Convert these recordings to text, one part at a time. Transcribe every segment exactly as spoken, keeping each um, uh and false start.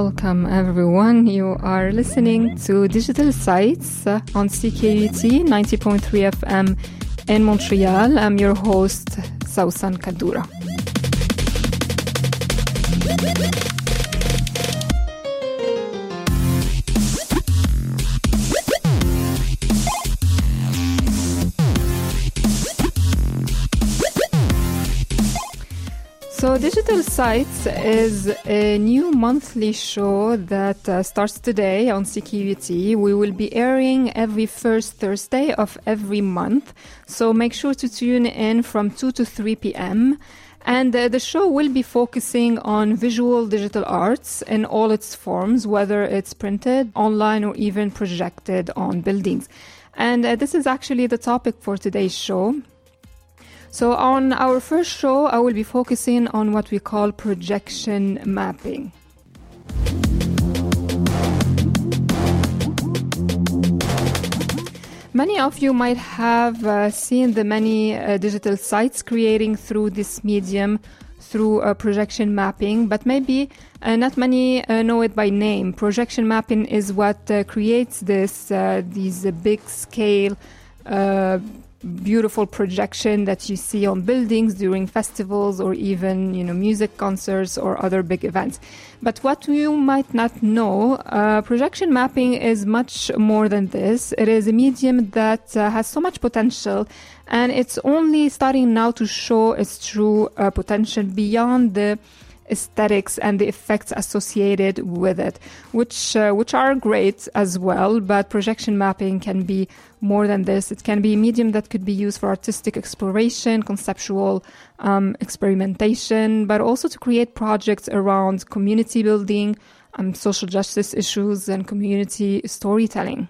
Welcome everyone, you are listening to Digital Sites on C K U T ninety point three F M in Montreal. I'm your host, Sawssan Kaddoura. So Digital Sites is a new monthly show that uh, starts today on C K U T. We will be airing every first Thursday of every month. So make sure to tune in from two to three p.m. And uh, the show will be focusing on visual digital arts in all its forms, whether it's printed, online, or even projected on buildings. And uh, this is actually the topic for today's show. So on our first show, I will be focusing on what we call projection mapping. Many of you might have uh, seen the many uh, digital sites creating through this medium, through uh, projection mapping, but maybe uh, not many uh, know it by name. Projection mapping is what uh, creates this uh, these uh, big scale uh beautiful projection that you see on buildings during festivals or even, you know, music concerts or other big events. But what you might not know, uh, projection mapping is much more than this. It is a medium that uh, has so much potential, and it's only starting now to show its true uh, potential beyond the aesthetics and the effects associated with it, which uh, which are great as well, but projection mapping can be more than this. It can be a medium that could be used for artistic exploration, conceptual um, experimentation, but also to create projects around community building, um, social justice issues, and community storytelling.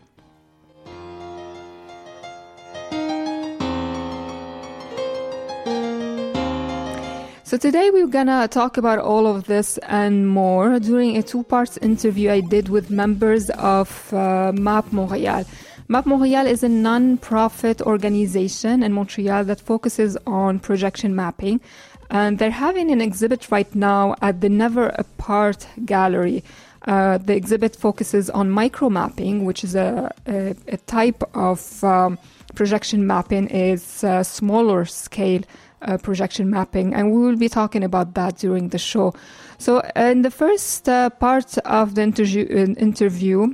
So today we're gonna talk about all of this and more during a two-part interview I did with members of uh, MAPP Montréal. MAPP Montréal is a non-profit organization in Montreal that focuses on projection mapping, and they're having an exhibit right now at the Never Apart Gallery. Uh, the exhibit focuses on micro-mapping, which is a, a, a type of um, projection mapping. It's a smaller scale Uh, projection mapping, and we will be talking about that during the show. So uh, in the first uh, part of the interview, uh, interview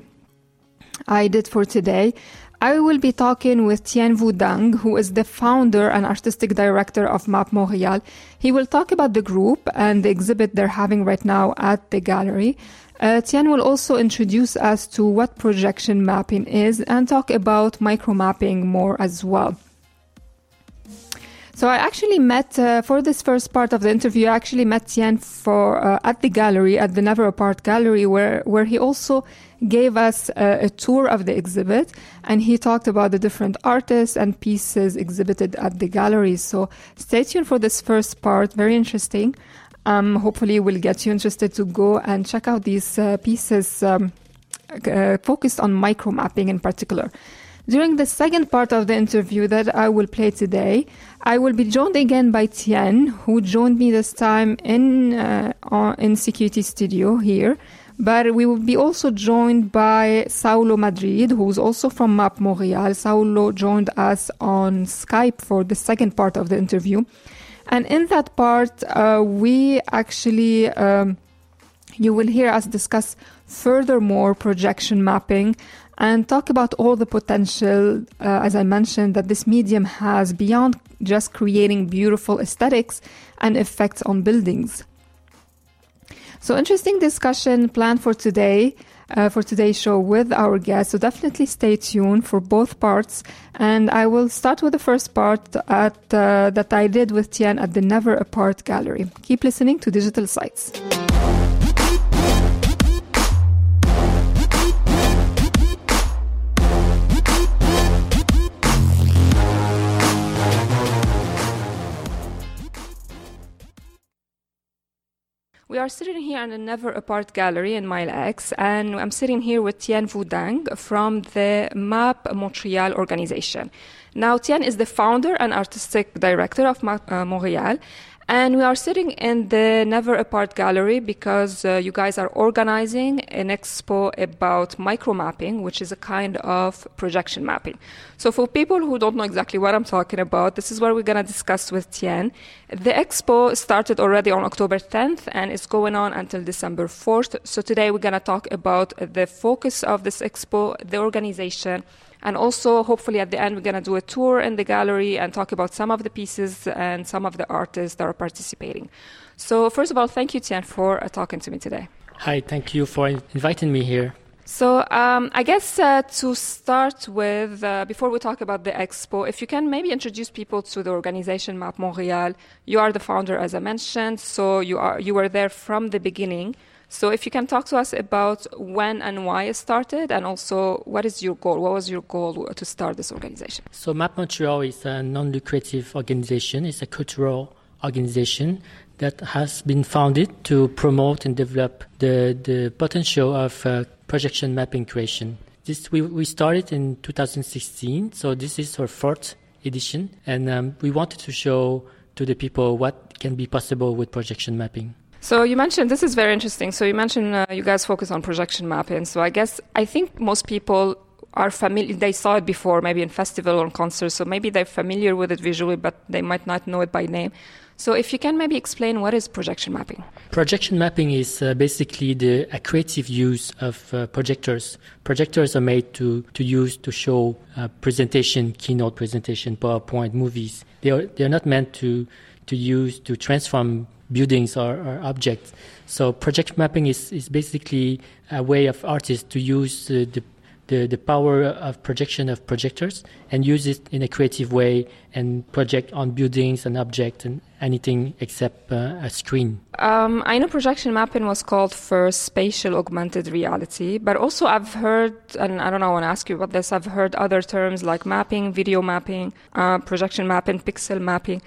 I did for today, I will be talking with Thien Vu Dang, who is the founder and artistic director of MAPP Montréal. He will talk about the group and the exhibit they're having right now at the gallery. Uh, Thien will also introduce us to what projection mapping is and talk about micro-mapping more as well. So I actually met, uh, for this first part of the interview, I actually met Thien for, uh, at the gallery, at the Never Apart Gallery, where, where he also gave us uh, a tour of the exhibit, and he talked about the different artists and pieces exhibited at the gallery. So stay tuned for this first part, very interesting. Um, hopefully we'll get you interested to go and check out these uh, pieces um, uh, focused on micro-mapping in particular. During the second part of the interview that I will play today, I will be joined again by Thien, who joined me this time in uh, in C K U T studio here. But we will be also joined by Saulo Madrid, who's also from MAPP Montréal. Saulo joined us on Skype for the second part of the interview. And in that part, uh, we actually, um, you will hear us discuss furthermore projection mapping and talk about all the potential, uh, as I mentioned, that this medium has beyond just creating beautiful aesthetics and effects on buildings. So interesting discussion planned for today, uh, for today's show with our guest. So definitely stay tuned for both parts. And I will start with the first part at, uh, that I did with Thien at the Never Apart Gallery. Keep listening to Digital Sites. We are sitting here in the Never Apart Gallery in Mile X, and I'm sitting here with Thien Vu Dang from the MAPP Montréal organization. Now, Thien is the founder and artistic director of MAPP uh, Montréal, And we are sitting in the Never Apart Gallery because uh, you guys are organizing an expo about micromapping, which is a kind of projection mapping. So for people who don't know exactly what I'm talking about, this is what we're going to discuss with Thien. The expo started already on October tenth and it's going on until December fourth. So today we're going to talk about the focus of this expo, the organization, and also, hopefully, at the end, we're going to do a tour in the gallery and talk about some of the pieces and some of the artists that are participating. So, first of all, thank you, Thien, for uh, talking to me today. Hi, thank you for inviting me here. So, um, I guess uh, to start with, uh, before we talk about the expo, if you can maybe introduce people to the organization MAPP Montréal. You are the founder, as I mentioned, so you are you were there from the beginning. So if you can talk to us about when and why it started, and also what is your goal? What was your goal to start this organization? So MAPP Montreal is a non-lucrative organization. It's a cultural organization that has been founded to promote and develop the, the potential of uh, projection mapping creation. This we, we started in two thousand sixteen, so this is our fourth edition, and um, we wanted to show to the people what can be possible with projection mapping. So you mentioned, this is very interesting, so you mentioned uh, you guys focus on projection mapping, so I guess, I think most people are familiar, they saw it before, maybe in festival or concerts, so maybe they're familiar with it visually, but they might not know it by name. So if you can maybe explain, what is projection mapping? Projection mapping is uh, basically the a creative use of uh, projectors. Projectors are made to, to use to show uh, presentation, keynote presentation, PowerPoint, movies. They are, they are not meant to, to use to transform buildings or, or objects. So projection mapping is, is basically a way of artists to use uh, the, the the power of projection of projectors and use it in a creative way and project on buildings and objects and anything except uh, a screen. Um, I know projection mapping was called first spatial augmented reality, but also I've heard, and I don't know, I want to ask you about this, I've heard other terms like mapping, video mapping, uh, projection mapping, pixel mapping.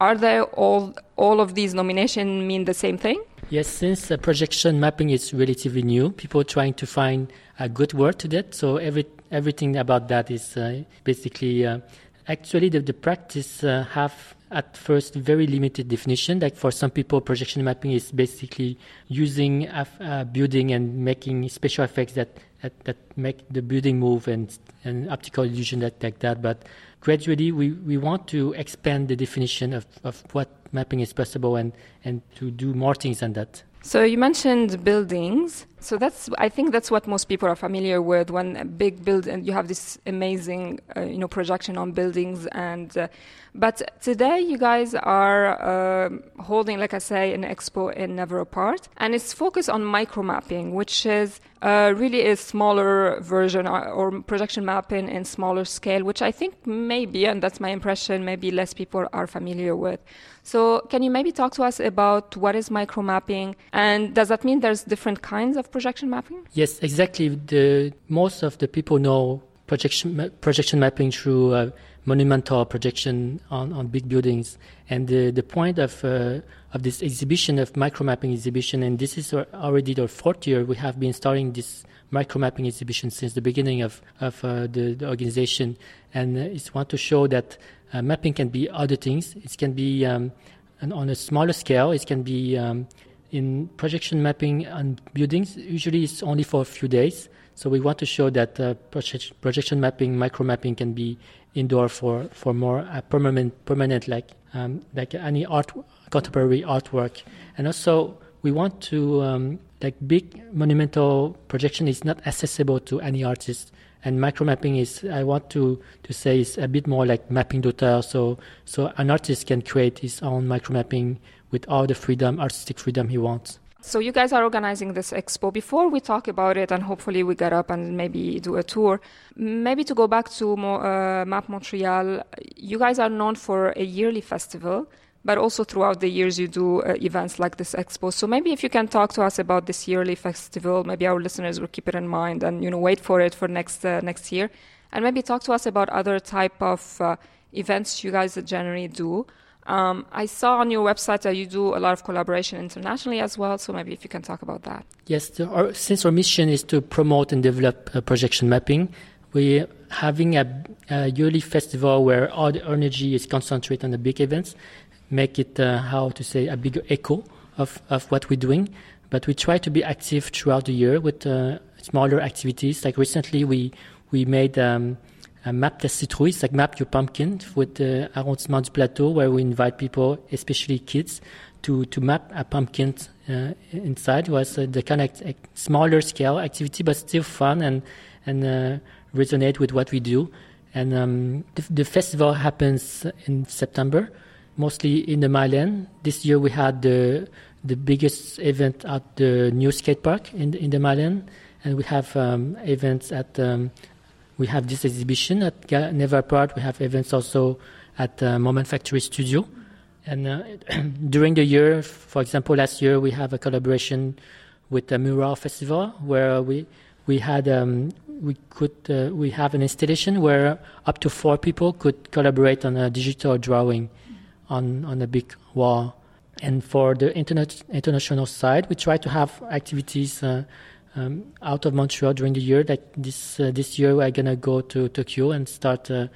Are they all, all of these nominations mean the same thing? Yes, since uh, projection mapping is relatively new, people are trying to find a good word to that. So every everything about that is uh, basically, uh, actually the, the practice uh, have at first very limited definition. Like for some people, projection mapping is basically using a, a building and making special effects that, that, that make the building move and and optical illusion that like that. But gradually, we, we want to expand the definition of, of what mapping is possible and, and to do more things than that. So you mentioned buildings. So that's I think that's what most people are familiar with. When a big build and you have this amazing uh, you know projection on buildings. And uh, but today you guys are uh, holding, like I say, an expo in Never Apart, and it's focused on micro mapping, which is uh, really a smaller version or, or projection mapping in smaller scale, which I think maybe, and that's my impression, maybe less people are familiar with. So can you maybe talk to us about what is micro mapping, and does that mean there's different kinds of projection mapping? Yes, exactly. The most of the people know projection ma- projection mapping through uh, monumental projection on, on big buildings, and the the point of uh, of this exhibition of micromapping exhibition, and this is our, already the fourth year we have been starting this micromapping exhibition since the beginning of of uh, the, the organization, and uh, it's want to show that uh, mapping can be other things. It can be um, and on a smaller scale. It can be um, in projection mapping on buildings, usually it's only for a few days. So we want to show that uh, proje- projection mapping, micro mapping can be indoor for, for more uh, permanent, permanent like um, like any art contemporary artwork. And also we want to, um, like big monumental projection is not accessible to any artist. And micro mapping is, I want to, to say, is a bit more like mapping d'auteur. So so an artist can create his own micro mapping with all the freedom, artistic freedom he wants. So you guys are organizing this expo. Before we talk about it, and hopefully we get up and maybe do a tour, maybe to go back to uh, MAPP Montreal, you guys are known for a yearly festival, but also throughout the years you do uh, events like this expo. So maybe if you can talk to us about this yearly festival, maybe our listeners will keep it in mind and, you know, wait for it for next uh, next year. And maybe talk to us about other type of uh, events you guys generally do. Um, I saw on your website that you do a lot of collaboration internationally as well, so maybe if you can talk about that. Yes, the, our, since our mission is to promote and develop uh, projection mapping, we're having a, a yearly festival where all the energy is concentrated on the big events. make it, uh, how to say, a bigger echo of, of what we're doing. But we try to be active throughout the year with uh, smaller activities. Like recently, we we made um, a map des citrouilles, it's like map your pumpkin, with the Arrondissement du Plateau, where we invite people, especially kids, to, to map a pumpkin uh, inside. It was uh, the kind of smaller scale activity, but still fun and and uh, resonate with what we do. And um, the, the festival happens in September, mostly in the Mile End. This year we had the the biggest event at the new skate park in in the Mile End, and we have um, events at um, we have this exhibition at Never Apart. We have events also at uh, Moment Factory Studio, and uh, during the year, for example, last year we have a collaboration with the Mural Festival where we we had um, we could uh, we have an installation where up to four people could collaborate on a digital drawing on on a big wall. And for the internet, international side, we try to have activities uh, um, out of Montreal during the year. Like this uh, this year, we're gonna go to Tokyo and start uh,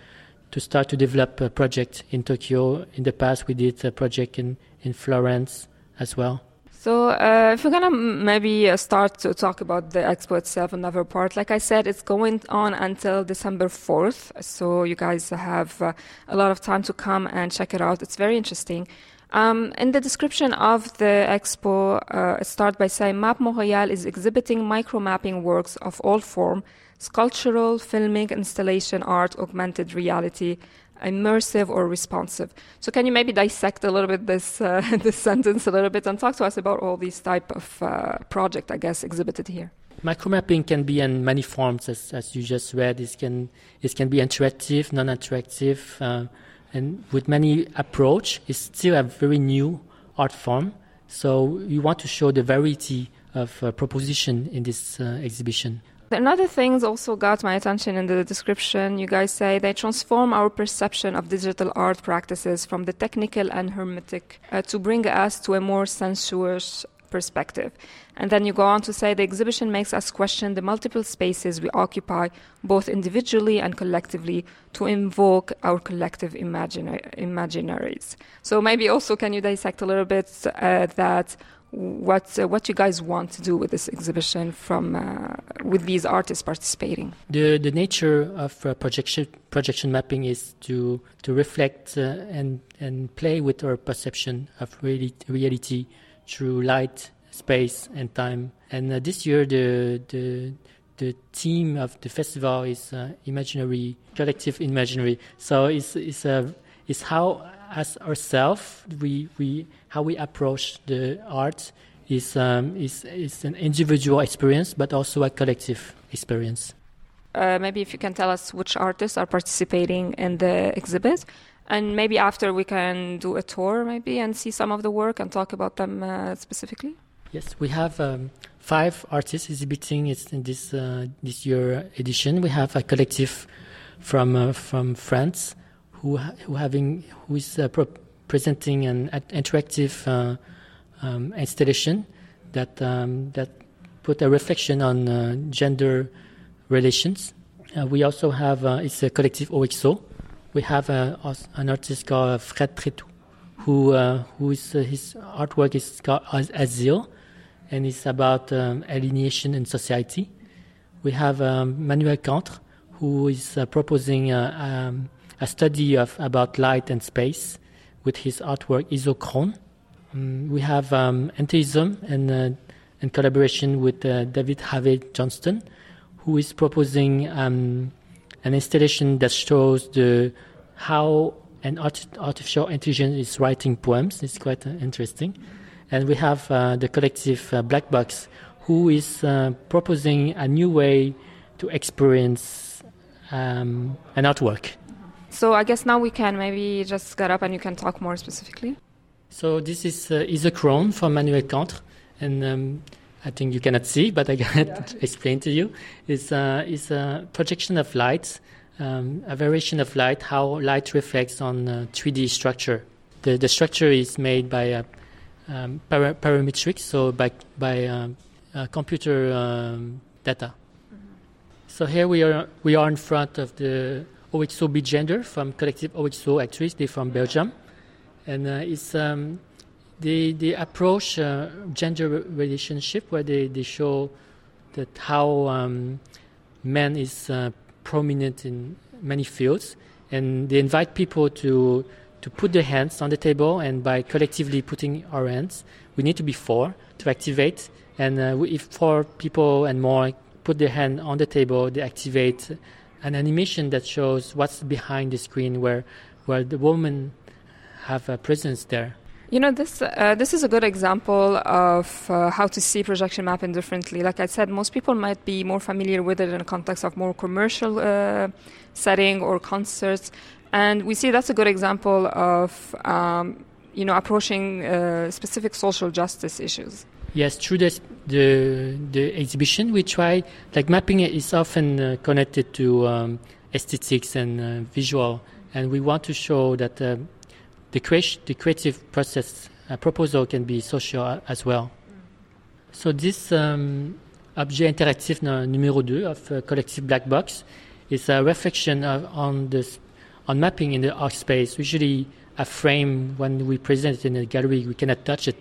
to start to develop a project in Tokyo. In the past, we did a project in, in Florence as well. So uh, if we're gonna maybe uh, start to talk about the expo itself, another Apart, like I said, it's going on until December fourth. So you guys have uh, a lot of time to come and check it out. It's very interesting. Um, in the description of the expo, uh, start by saying MAPP Montréal is exhibiting micro-mapping works of all form, sculptural, filming, installation art, augmented reality, immersive or responsive. So can you maybe dissect a little bit this uh, this sentence a little bit and talk to us about all these type of uh, project, I guess, exhibited here? Micromapping can be in many forms, as, as you just read. It can, it can be interactive, non-interactive, uh, and with many approach, it's still a very new art form. So you want to show the variety of uh, proposition in this uh, exhibition. Another thing also got my attention in the description. You guys say they transform our perception of digital art practices from the technical and hermetic uh, to bring us to a more sensuous perspective. And then you go on to say the exhibition makes us question the multiple spaces we occupy, both individually and collectively, to invoke our collective imagina- imaginaries. So maybe also can you dissect a little bit uh, that what uh, what you guys want to do with this exhibition from uh, with these artists participating? The the nature of uh, projection projection mapping is to to reflect uh, and and play with our perception of re- reality through light, space, and time. And uh, this year, the the the theme of the festival is uh, imaginary, collective imaginary. So it's it's a uh, it's how, as ourselves, we, we how we approach the art is um, is is an individual experience, but also a collective experience. Uh, maybe if you can tell us which artists are participating in the exhibit, and maybe after we can do a tour, maybe and see some of the work and talk about them uh, specifically. Yes, we have um, five artists exhibiting in this uh, this year edition. We have a collective from uh, from France, who who having who is uh, pro- presenting an interactive uh, um, installation that um, that put a reflection on uh, gender relations. Uh, we also have uh, it's a collective O X O. We have a, an artist called Fred Tritou, who uh, who is uh, his artwork is called Azil, and it's about um, alienation in society. We have um, Manuel Cantre, who is uh, proposing uh, um, a study of about light and space with his artwork Isochrone. Um, we have um, Anteism and uh, in collaboration with uh, David Havid Johnston, who is proposing um, an installation that shows the how an art, artificial intelligence is writing poems. It's quite uh, interesting. And we have uh, the collective uh, Black Box, who is uh, proposing a new way to experience um, an artwork. So I guess now we can maybe just get up and you can talk more specifically. So this is uh, Isochrone from Manuel Cantre. And um, I think you cannot see, but I can yeah. explain to you. It's, uh, it's a projection of light, um, a variation of light, how light reflects on uh, three D structure. The, the structure is made by a um, para- parametric, so by, by um, uh, computer um, data. Mm-hmm. So here we are, we are in front of the O X O Bigender from collective O X O actress. They're from Belgium, and uh, it's um, they they approach uh, gender relationship where they, they show that how um, men is uh, prominent in many fields, and they invite people to to put their hands on the table, and by collectively putting our hands, we need to be four to activate. And uh, we, if four people and more put their hand on the table, they activate an animation that shows what's behind the screen, where where the women have a presence there. You know, this uh, this is a good example of uh, how to see projection mapping differently. Like I said, most people might be more familiar with it in the context of more commercial uh, setting or concerts. And we see that's a good example of, um, you know, approaching uh, specific social justice issues. Yes, through this, the the exhibition we try, like mapping is often uh, connected to um, aesthetics and uh, visual. And we want to show that uh, the, cre- the creative process uh, proposal can be social as well. Mm. So this um, objet interactif numéro two of uh, Collective Black Box is a reflection of, on, this, on mapping in the art space. Usually a frame, when we present it in a gallery, we cannot touch it.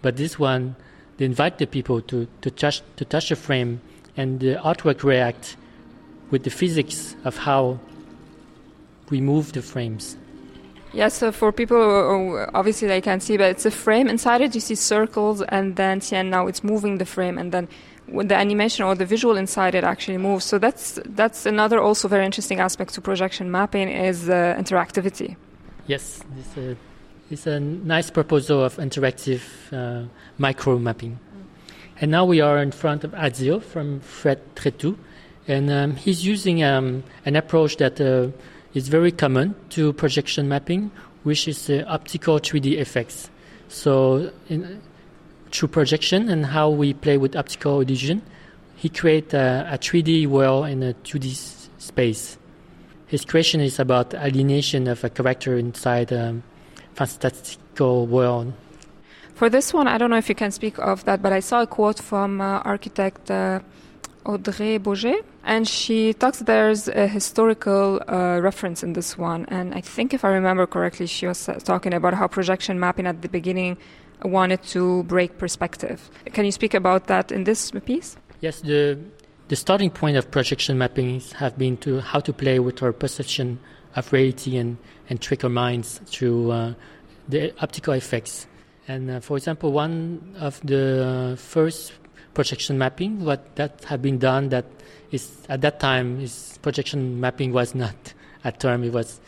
But this one, they invite the people to, to touch to touch a frame, and the artwork react with the physics of how we move the frames. Yeah, so for people, obviously they can see, but it's a frame. Inside it, you see circles, and then see, and now it's moving the frame, and then the animation or the visual inside it actually moves. So that's that's another also very interesting aspect to projection mapping is uh, interactivity. Yes, this, uh, it's a nice proposal of interactive uh, micro mapping. And now we are in front of Azil from Fred Tritou, and um, he's using um, an approach that uh, is very common to projection mapping, which is uh, optical three D effects. So in, through projection and how we play with optical illusion, he creates a, a three D world in a two D s- space. His creation is about alienation of a character inside um, fantastical world. For this one, I don't know if you can speak of that, but I saw a quote from uh, architect uh, Audrey Bourget, and she talks there's a historical uh, reference in this one. And I think if I remember correctly, she was uh, talking about how projection mapping at the beginning wanted to break perspective. Can you speak about that in this piece? Yes, the the starting point of projection mapping have been to how to play with our perception of reality and, and trick our minds through uh, the optical effects. And uh, for example, one of the uh, first projection mapping what that had been done that is at that time is projection mapping was not a term. It was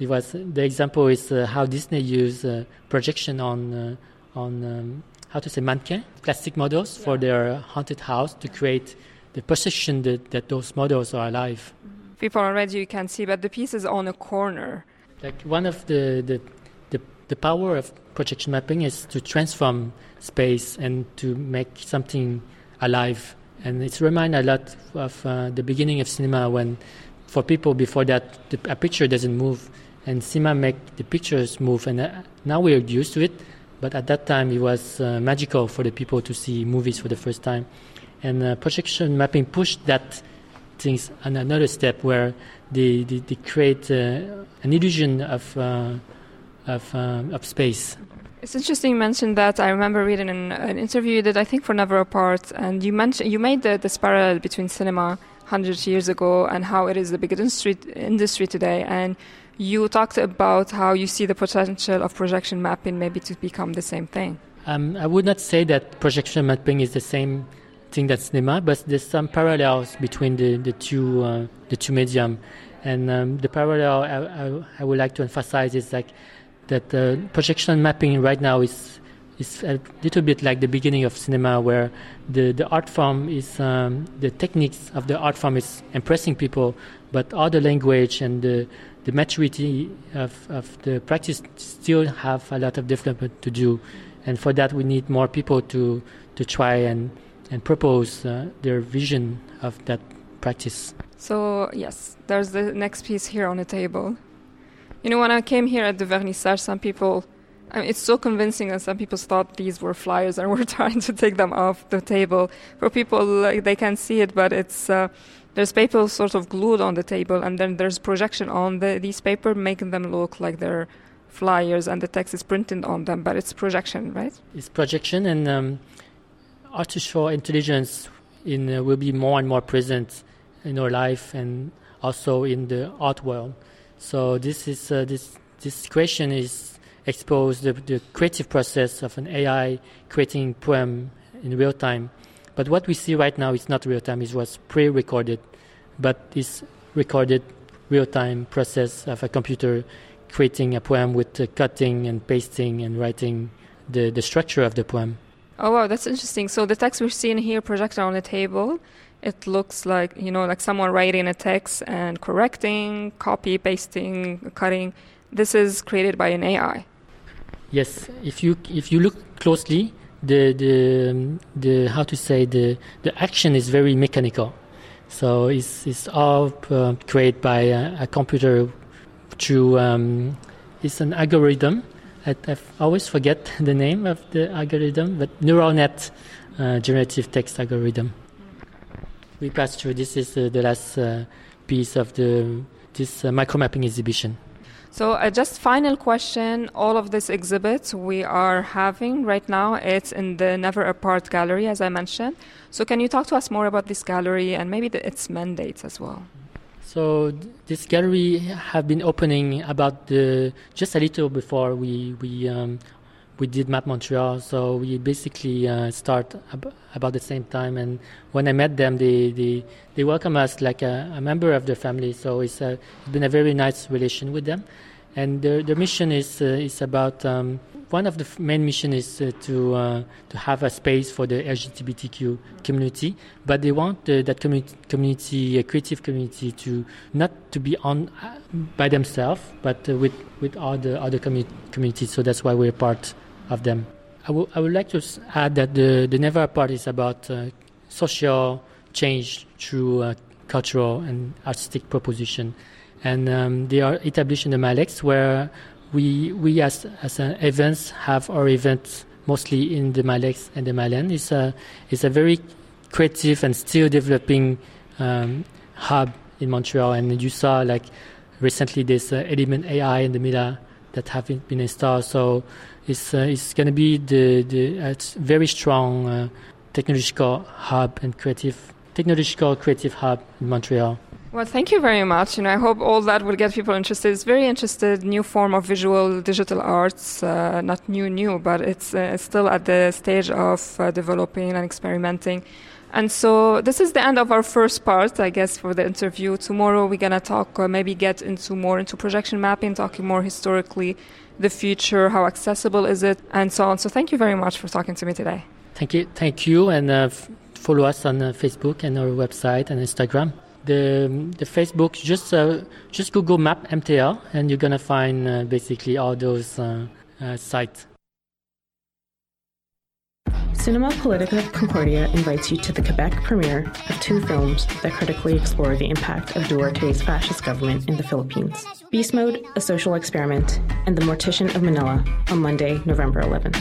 it was the example is uh, how Disney used uh, projection on uh, on um, how to say mannequin plastic models yeah. for their haunted house to create the perception that, that those models are alive. People already you can see, but the piece is on a corner. Like one of the the, the the power of projection mapping is to transform space and to make something alive. And it's remind a lot of uh, the beginning of cinema when, for people before that, the, a picture doesn't move, and cinema make the pictures move. And uh, now we are used to it, but at that time it was uh, magical for the people to see movies for the first time. And uh, projection mapping pushed that things on another step where they, they, they create uh, an illusion of uh, of, um, of space. It's interesting you mentioned that. I remember reading an, an interview you did, I think, for Never Apart, and you mentioned you made the, this parallel between cinema hundred years ago and how it is the biggest industry, industry today. And you talked about how you see the potential of projection mapping maybe to become the same thing. Um, I would not say that projection mapping is the same thing that cinema, but there's some parallels between the the two uh, the two medium, and um, the parallel I, I, I would like to emphasize is like that uh, projection mapping right now is is a little bit like the beginning of cinema, where the, the art form is um, the techniques of the art form is impressing people, but all the language and the the maturity of of the practice still have a lot of development to do, and for that we need more people to to try and. and propose uh, their vision of that practice. So, yes, there's the next piece here on the table. You know, when I came here at the Vernissage, some people, I mean, it's so convincing that some people thought these were flyers and were trying to take them off the table. For people, like, they can see it, but it's uh, there's paper sort of glued on the table, and then there's projection on the, these paper, making them look like they're flyers and the text is printed on them, but it's projection, right? It's projection, and um, artificial intelligence in uh, will be more and more present in our life and also in the art world. So this is uh, this this question is exposed the, the creative process of an A I creating poem in real time. But what we see right now is not real time. It was pre-recorded, but it's recorded real time process of a computer creating a poem with uh, cutting and pasting and writing the, the structure of the poem. Oh wow, that's interesting. So the text we're seeing here projected on the table, it looks like, you know, like someone writing a text and correcting, copy, pasting, cutting. This is created by an A I. Yes, if you if you look closely, the the the how to say the the action is very mechanical. So it's it's all uh, created by a, a computer through um, it's an algorithm. I, I always forget the name of the algorithm, but neural net uh, generative text algorithm. We passed through. This is uh, the last uh, piece of the this uh, micromapping exhibition. So uh, just final question. All of these exhibits we are having right now, it's in the Never Apart Gallery, as I mentioned. So can you talk to us more about this gallery and maybe the, its mandates as well? So th- this gallery have been opening about the just a little before we we um, we did MAPP Montreal. So we basically uh, start ab- about the same time. And when I met them, they they, they welcome us like a, a member of their family. So it's, a, it's been a very nice relation with them. And their their mission is uh, is about um, one of the f- main mission is uh, to uh, to have a space for the L G B T Q community, but they want uh, that community, community uh, creative community, to not to be on uh, by themselves, but uh, with with all the other commu- communities. So that's why we're part of them. I would I would like to add that the the Never Apart is about uh, social change through uh, cultural and artistic proposition. And um, they are established in the Malex, where we we as as an events have our events mostly in the Malex and the Mile End. It's a it's a very creative and still developing um, hub in Montreal. And you saw like recently this uh, Element A I and the Mila that have been installed. So it's uh, it's going to be the the uh, very strong uh, technological hub and creative technological creative hub in Montreal. Well, thank you very much. You know, I hope all that will get people interested. It's very interested, new form of visual digital arts, uh, not new, new, but it's uh, still at the stage of uh, developing and experimenting. And so this is the end of our first part, I guess, for the interview. Tomorrow we're going to talk, uh, maybe get into more into projection mapping, talking more historically, the future, how accessible is it, and so on. So thank you very much for talking to me today. Thank you. Thank you. And uh, f- follow us on uh, Facebook and our website and Instagram. The the Facebook, just uh, just Google MAPP M T L, and you're gonna find uh, basically all those uh, uh, sites. Cinema Politica Concordia invites you to the Quebec premiere of two films that critically explore the impact of Duterte's fascist government in the Philippines. Beast Mode, a social experiment, and The Mortician of Manila on Monday, November eleventh.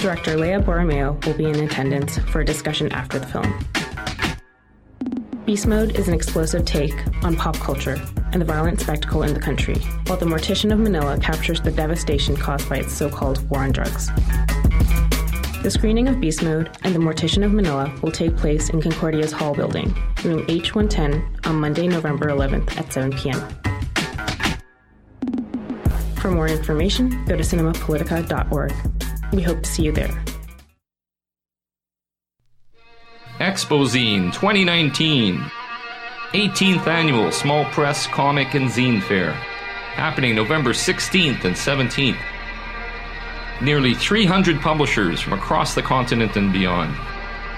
Director Lea Borromeo will be in attendance for a discussion after the film. Beast Mode is an explosive take on pop culture and the violent spectacle in the country, while The Mortician of Manila captures the devastation caused by its so-called war on drugs. The screening of Beast Mode and The Mortician of Manila will take place in Concordia's Hall Building, room H one ten, on Monday, November eleventh at seven p.m. For more information, go to cinema politica dot org. We hope to see you there. Expozine twenty nineteen, eighteenth Annual Small Press Comic and Zine Fair, happening November sixteenth and seventeenth. Nearly three hundred publishers from across the continent and beyond.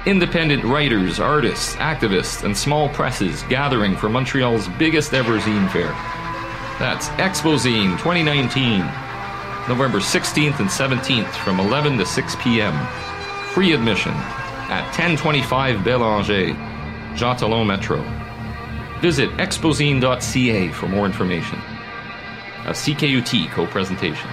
Independent writers, artists, activists, and small presses gathering for Montreal's biggest ever zine fair. That's Expozine twenty nineteen, November sixteenth and seventeenth from eleven to six p.m. Free admission at ten twenty-five Belanger, Joliette Metro. Visit expozine dot c a for more information. A C K U T co-presentation.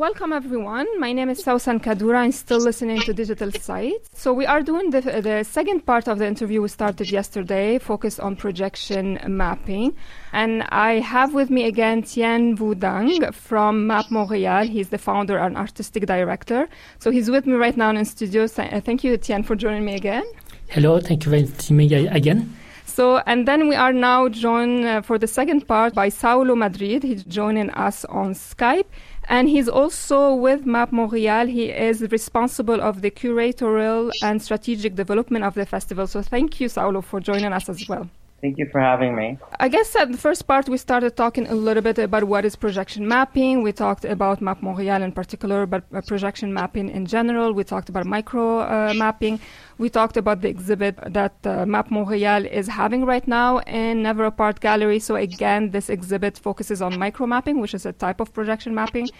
Welcome everyone. My name is Sawssan Kaddoura. I'm still listening to Digital Sites. So we are doing the, the second part of the interview we started yesterday, focused on projection mapping. And I have with me again Thien Vu Dang from MAPP Montreal. He's the founder and artistic director. So he's with me right now in studio. Thank you, Thien, for joining me again. Hello. Thank you very much again. So, and then we are now joined uh, for the second part by Saulo Madrid. He's joining us on Skype. And he's also with MAPP Montreal. He is responsible of the curatorial and strategic development of the festival. So thank you, Saulo, for joining us as well. Thank you for having me. I guess at the first part, we started talking a little bit about what is projection mapping. We talked about MAPP Montreal in particular, but uh, projection mapping in general. We talked about micro uh, mapping. We talked about the exhibit that uh, MAPP Montreal is having right now in Never Apart Gallery. So again, this exhibit focuses on micro mapping, which is a type of projection mapping.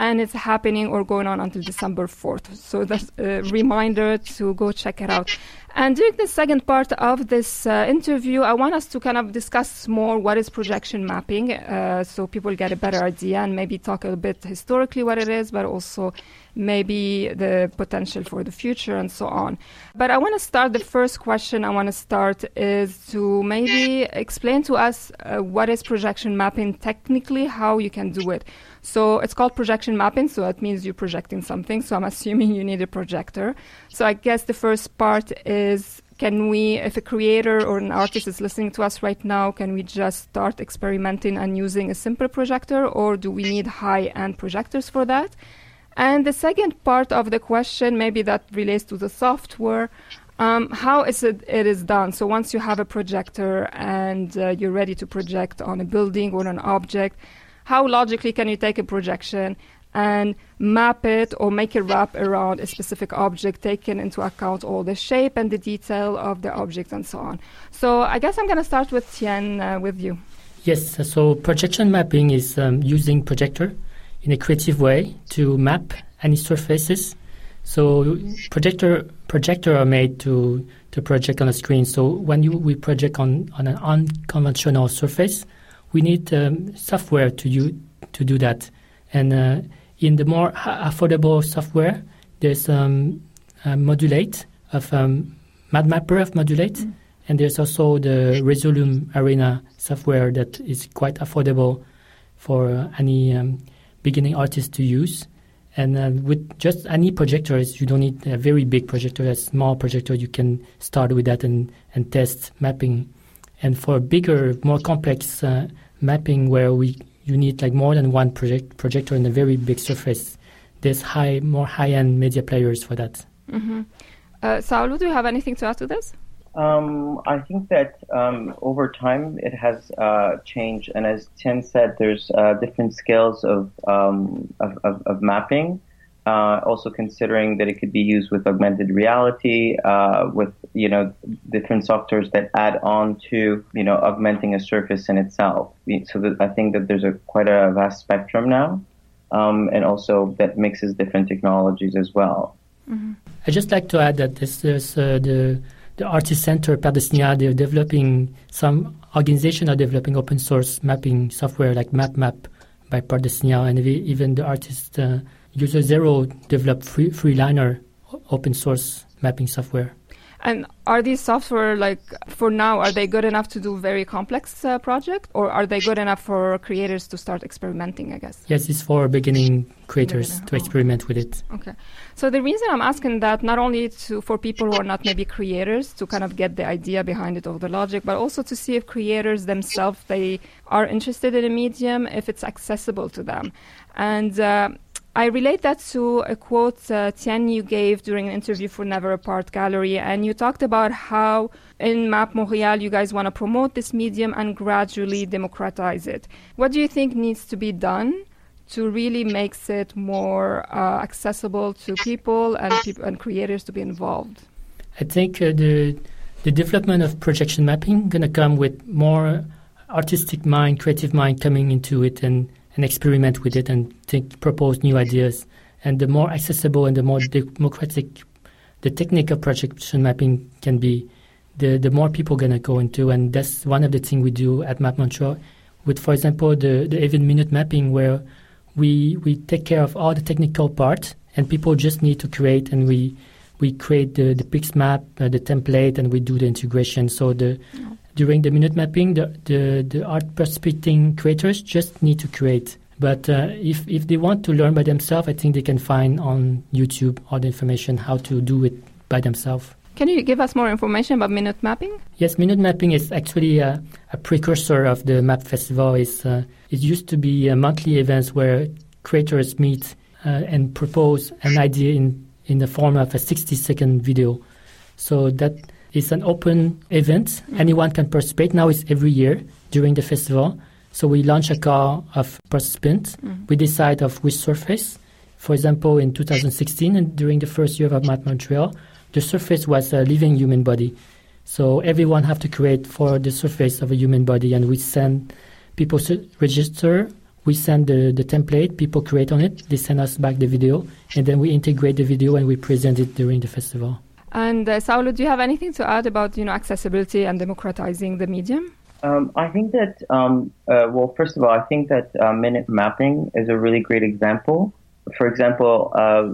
And it's happening or going on until December fourth. So that's a reminder to go check it out. And during the second part of this uh, interview, I want us to kind of discuss more what is projection mapping, uh, so people get a better idea and maybe talk a bit historically what it is, but also maybe the potential for the future and so on. But I want to start, the first question I want to start is to maybe explain to us uh, what is projection mapping technically, how you can do it. So it's called projection mapping, so that means you're projecting something. So I'm assuming you need a projector. So I guess the first part is, can we, if a creator or an artist is listening to us right now, can we just start experimenting and using a simple projector, or do we need high-end projectors for that? And the second part of the question, maybe that relates to the software, um, how is it, it is done? So once you have a projector and uh, you're ready to project on a building or an object, how logically can you take a projection and map it or make a wrap around a specific object, taking into account all the shape and the detail of the object and so on? So I guess I'm going to start with Thien, uh, with you. Yes, so projection mapping is um, using projector in a creative way to map any surfaces. So projector projector are made to, to project on a screen. So when you, we project on, on an unconventional surface, we need um, software to use, to do that. And uh, in the more ha- affordable software, there's um, Modul eight of um, MadMapper of Modul eight, mm-hmm. and there's also the Resolume Arena software that is quite affordable for uh, any um, beginning artist to use. And uh, with just any projectors, you don't need a very big projector, a small projector. You can start with that and, and test mapping. And for bigger, more complex uh, mapping where we you need like more than one project, projector in a very big surface, there's high, more high-end media players for that. Mm-hmm. Uh, Saulo, do you have anything to add to this? Um, I think that um, over time it has uh, changed, and as Thien said, there's uh, different scales of, um, of, of, of mapping. Uh, also considering that it could be used with augmented reality, uh, with, you know, different softwares that add on to, you know, augmenting a surface in itself. So that I think that there's a quite a vast spectrum now, um, and also that mixes different technologies as well. Mm-hmm. I'd just like to add that this, there's uh, the, the artist center, Pardesnia, they're developing, some organizations are developing open source mapping software like MapMap by Pardesnia, and even the artist uh, User Zero developed free, Freeliner open source mapping software. And are these software, like, for now, are they good enough to do very complex uh, project, or are they good enough for creators to start experimenting, I guess? Yes, it's for beginning creators beginning. to oh. experiment with it. Okay. So the reason I'm asking that, not only to for people who are not maybe creators to kind of get the idea behind it or the logic, but also to see if creators themselves, they are interested in a medium, if it's accessible to them. And Uh, I relate that to a quote, uh, Thien, you gave during an interview for Never Apart Gallery, and you talked about how in MAPP Montreal you guys want to promote this medium and gradually democratize it. What do you think needs to be done to really make it more uh, accessible to people and, peop- and creators to be involved? I think uh, the the development of projection mapping going to come with more artistic mind, creative mind coming into it, and and experiment with it and think, propose new ideas. And the more accessible and the more democratic the technique of projection mapping can be, the, the more people are going to go into. And that's one of the things we do at MAPP Montreal with, for example, the, the event minute mapping, where we we take care of all the technical part, and people just need to create, and we we create the, the PixMap, uh, the template, and we do the integration. So the yeah. during the minute mapping, the, the, the art perspecting creators just need to create. But uh, if if they want to learn by themselves, I think they can find on YouTube all the information how to do it by themselves. Can you give us more information about minute mapping? Yes, minute mapping is actually a, a precursor of the MAPP Festival. It's, uh, it used to be a monthly event where creators meet uh, and propose an idea in, in the form of a sixty-second video. So that is an open event. Anyone can participate. Now it's every year during the festival. So we launch a call of participants. Mm-hmm. We decide of which surface. For example, in two thousand sixteen, and during the first year of MAPP Montreal, the surface was a living human body. So everyone have to create for the surface of a human body, and we send people su- register. We send the, the template. People create on it. They send us back the video, and then we integrate the video and we present it during the festival. And uh, Saulo, do you have anything to add about you know accessibility and democratizing the medium? Um, I think that, um, uh, well, first of all, I think that uh, minute mapping is a really great example. For example, uh,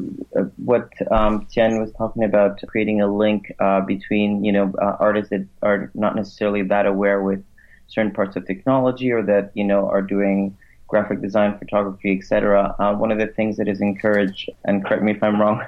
what um, Thien was talking about, creating a link uh, between, you know, uh, artists that are not necessarily that aware with certain parts of technology, or that, you know, are doing graphic design, photography, et cetera. Uh, one of the things that is encouraged, and correct me if I'm wrong,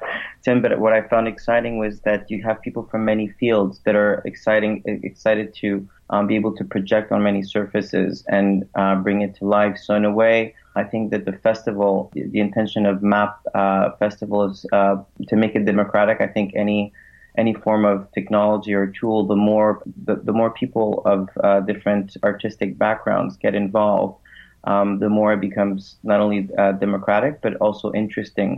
Thien, but what I found exciting was that you have people from many fields that are exciting, excited to um, be able to project on many surfaces and uh, bring it to life. So in a way, I think that the festival, the intention of MAPP uh, Festival is uh, to make it democratic. I think any any form of technology or tool, the more the, the more people of uh, different artistic backgrounds get involved, Um, the more it becomes not only uh, democratic, but also interesting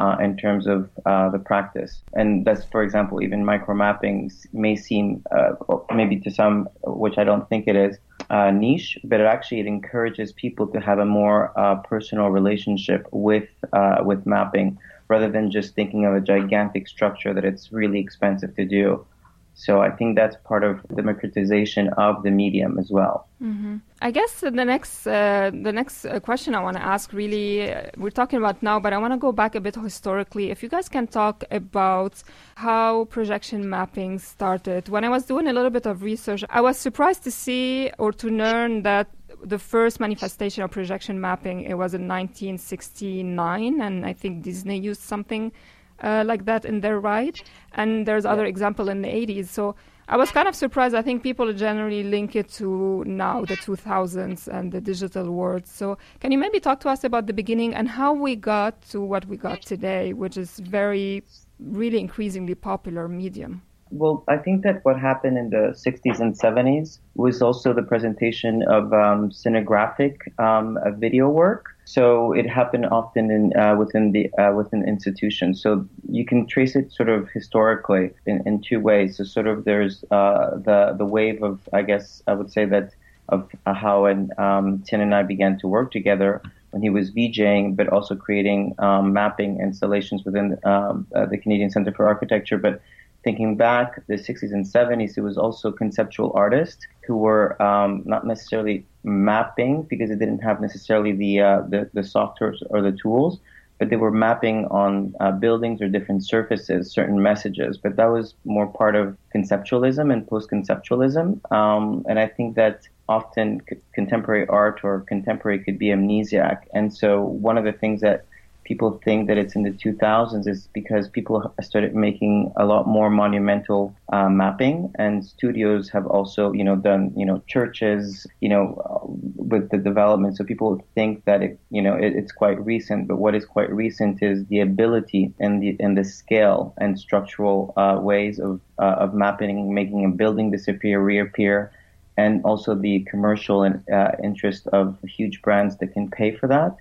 uh, in terms of uh, the practice. And that's, for example, even micromapping may seem, uh, maybe to some, which I don't think it is, uh, niche, but it actually it encourages people to have a more uh, personal relationship with uh, with mapping, rather than just thinking of a gigantic structure that it's really expensive to do. So I think that's part of democratization of the medium as well. Mm-hmm. I guess the next uh, the next question I want to ask, really, uh, we're talking about now, but I want to go back a bit historically. If you guys can talk about how projection mapping started. When I was doing a little bit of research, I was surprised to see or to learn that the first manifestation of projection mapping, it was in nineteen sixty-nine, and I think Disney used something Uh, like that in their right, and there's other example in the eighties. So I was kind of surprised. I think people generally link it to now, the two thousands and the digital world. So can you maybe talk to us about the beginning and how we got to what we got today, which is very, really increasingly popular medium? Well, I think that what happened in the sixties and seventies was also the presentation of um, cinegraphic um, video work. So it happened often in, uh, within the uh, within institutions. So you can trace it sort of historically in, in two ways. So sort of there's uh, the the wave of, I guess I would say that, of how and um, Thien and I began to work together when he was VJing, but also creating um, mapping installations within um, uh, the Canadian Centre for Architecture. But thinking back, the sixties and seventies, it was also conceptual artists who were um, not necessarily mapping, because they didn't have necessarily the, uh, the the software or the tools, but they were mapping on uh, buildings or different surfaces, certain messages. But that was more part of conceptualism and post-conceptualism. Um, and I think that often c- contemporary art or contemporary could be amnesiac. And so one of the things that people think that it's in the two thousands is because people started making a lot more monumental uh, mapping, and studios have also, you know, done, you know, churches, you know, with the development. So people think that it, you know, it, it's quite recent. But what is quite recent is the ability and the and the scale and structural uh, ways of uh, of mapping, making a building disappear, reappear, and also the commercial and uh, interest of huge brands that can pay for that.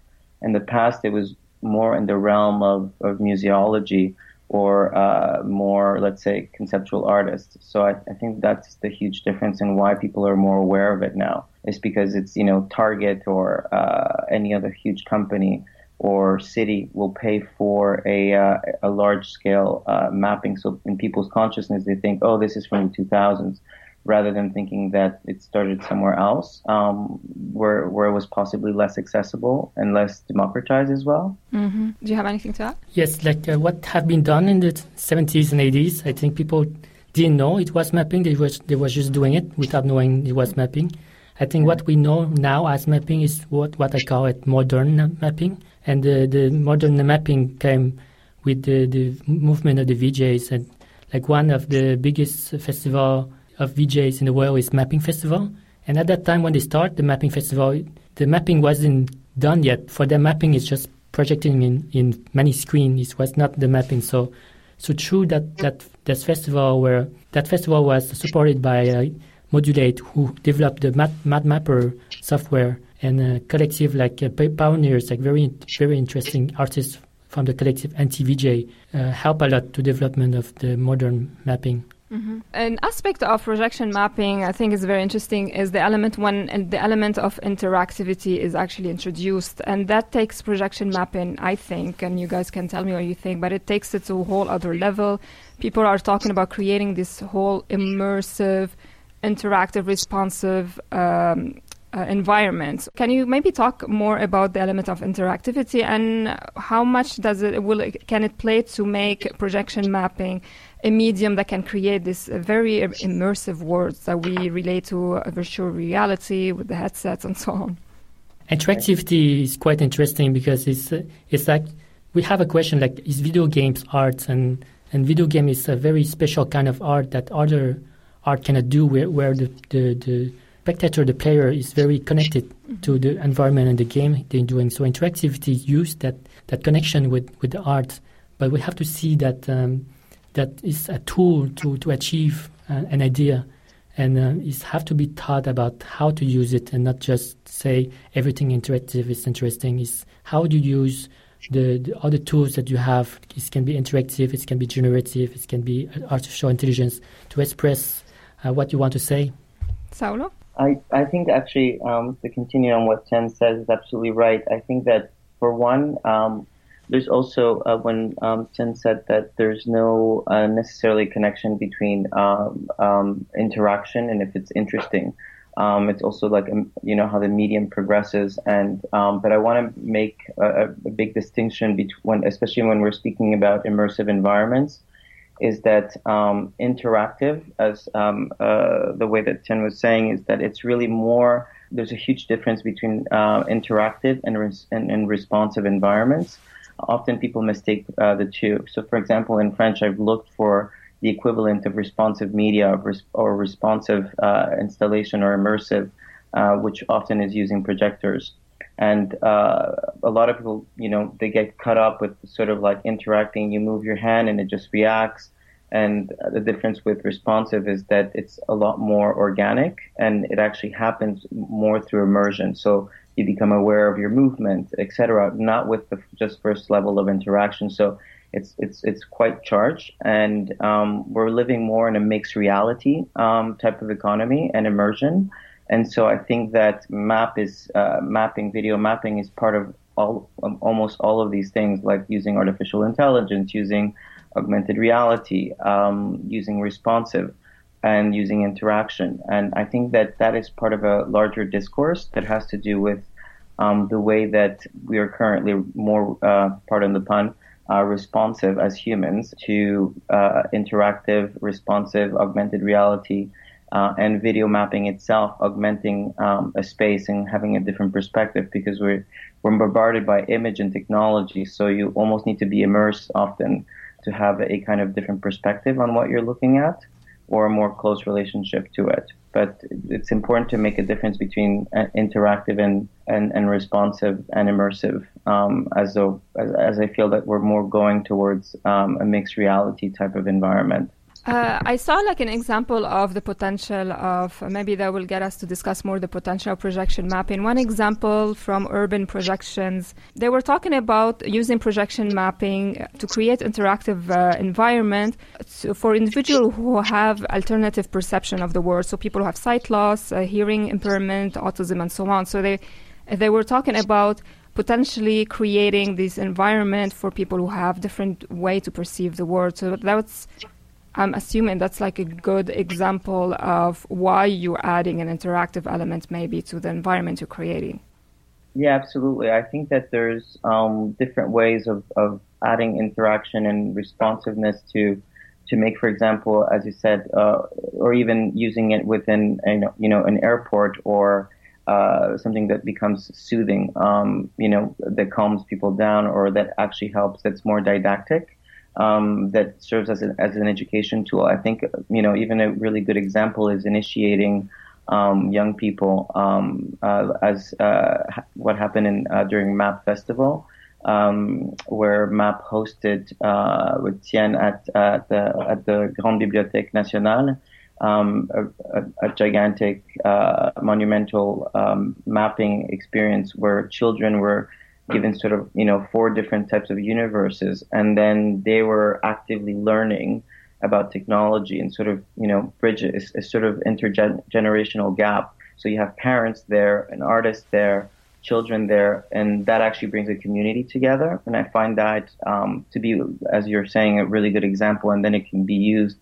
In the past, it was more in the realm of, of museology or uh, more, let's say, conceptual artists. So I, I think that's the huge difference in why people are more aware of it now. It's because it's, you know, Target or uh, any other huge company or city will pay for a uh, a large-scale uh, mapping. So in people's consciousness, they think, oh, this is from the two thousands. rather than thinking that it started somewhere else, um, where where it was possibly less accessible and less democratized as well. Mm-hmm. Do you have anything to add? Yes, like uh, what have been done in the seventies and eighties, I think people didn't know it was mapping. They was they were just doing it without knowing it was mapping. I think what we know now as mapping is what, what I call it modern mapping. And the, the modern mapping came with the, the movement of the V Js. And like one of the biggest festival of V Js in the world is Mapping Festival. And at that time when they start the Mapping Festival, the mapping wasn't done yet. For them, mapping is just projecting in, in many screens. It was not the mapping. So so through that, that, that festival where that festival was supported by uh, Modul eight, who developed the Map, MadMapper software, and a collective like uh, pioneers, like very very interesting artists from the collective N T V J, uh, help a lot to development of the modern mapping. Mm-hmm. An aspect of projection mapping I think is very interesting is the element when and the element of interactivity is actually introduced, and that takes projection mapping, I think, and you guys can tell me what you think, but it takes it to a whole other level. People are talking about creating this whole immersive, interactive, responsive um, uh, environment. Can you maybe talk more about the element of interactivity and how much does it will it, can it play to make projection mapping a medium that can create this very immersive world that we relate to a virtual reality with the headsets and so on? Interactivity is quite interesting because it's uh, it's like we have a question like, is video games art? And and video game is a very special kind of art that other art cannot do, where, where the, the, the spectator, the player, is very connected to the environment and the game they're doing. So interactivity use that, that connection with, with the art. But we have to see that um, that is a tool to, to achieve uh, an idea. And uh, it have to be taught about how to use it and not just say everything interactive is interesting. It's how do you use the, the other tools that you have. It can be interactive, it can be generative, it can be artificial intelligence to express Uh, what you want to say. Saulo? I, I think actually, um, to continue on what Thien says is absolutely right. I think that for one, um, there's also uh, when um, Thien said that there's no uh, necessarily connection between um, um, interaction and if it's interesting. Um, it's also like, you know, how the medium progresses. And um, but I want to make a, a big distinction between, especially when we're speaking about immersive environments, is that um, interactive, as um, uh, the way that Thien was saying, is that it's really more, there's a huge difference between uh, interactive and, res- and, and responsive environments. Often people mistake uh, the two. So, for example, in French, I've looked for the equivalent of responsive media or responsive uh, installation or immersive, uh, which often is using projectors. And uh, a lot of people, you know, they get caught up with sort of like interacting. You move your hand and it just reacts. And the difference with responsive is that it's a lot more organic and it actually happens more through immersion. So you become aware of your movement, et cetera, not with the just first level of interaction. So it's it's it's quite charged. And um, we're living more in a mixed reality um, type of economy and immersion. And so I think that map is uh, mapping, video mapping is part of all, um, almost all of these things, like using artificial intelligence, using augmented reality, um, using responsive, and using interaction. And I think that that is part of a larger discourse that has to do with um, the way that we are currently more, uh, pardon the pun, uh, responsive as humans to uh, interactive, responsive, augmented reality. Uh, and video mapping itself, augmenting um, a space and having a different perspective, because we're we're bombarded by image and technology. So you almost need to be immersed often to have a kind of different perspective on what you're looking at, or a more close relationship to it. But it's important to make a difference between uh, interactive and, and, and responsive and immersive, um, as though as, as I feel that we're more going towards um, a mixed reality type of environment. Uh, I saw like an example of the potential of, maybe that will get us to discuss more the potential of projection mapping. One example from Urban Projections, they were talking about using projection mapping to create interactive uh, environment to, for individuals who have alternative perception of the world. So people who have sight loss, uh, hearing impairment, autism, and so on. So they they were talking about potentially creating this environment for people who have different way to perceive the world. So that was I'm assuming that's like a good example of why you're adding an interactive element maybe to the environment you're creating. Yeah, absolutely. I think that there's um, different ways of, of adding interaction and responsiveness to to make, for example, as you said, uh, or even using it within an, you know, an airport or uh, something that becomes soothing, um, you know, that calms people down or that actually helps, that's more didactic. Um, that serves as, a, as an education tool. I think, you know, even a really good example is initiating um, young people um, uh, as uh, ha- what happened in, uh, during MAPP Festival, um, where MAPP hosted uh, with Thien at, uh, the, at the Grande Bibliothèque Nationale, um, a, a, a gigantic, uh, monumental um, mapping experience where children were given sort of, you know, four different types of universes, and then they were actively learning about technology and sort of, you know, bridges, a sort of intergenerational gap. So you have parents there, an artist there, children there, and that actually brings a community together. And I find that um, to be, as you're saying, a really good example, and then it can be used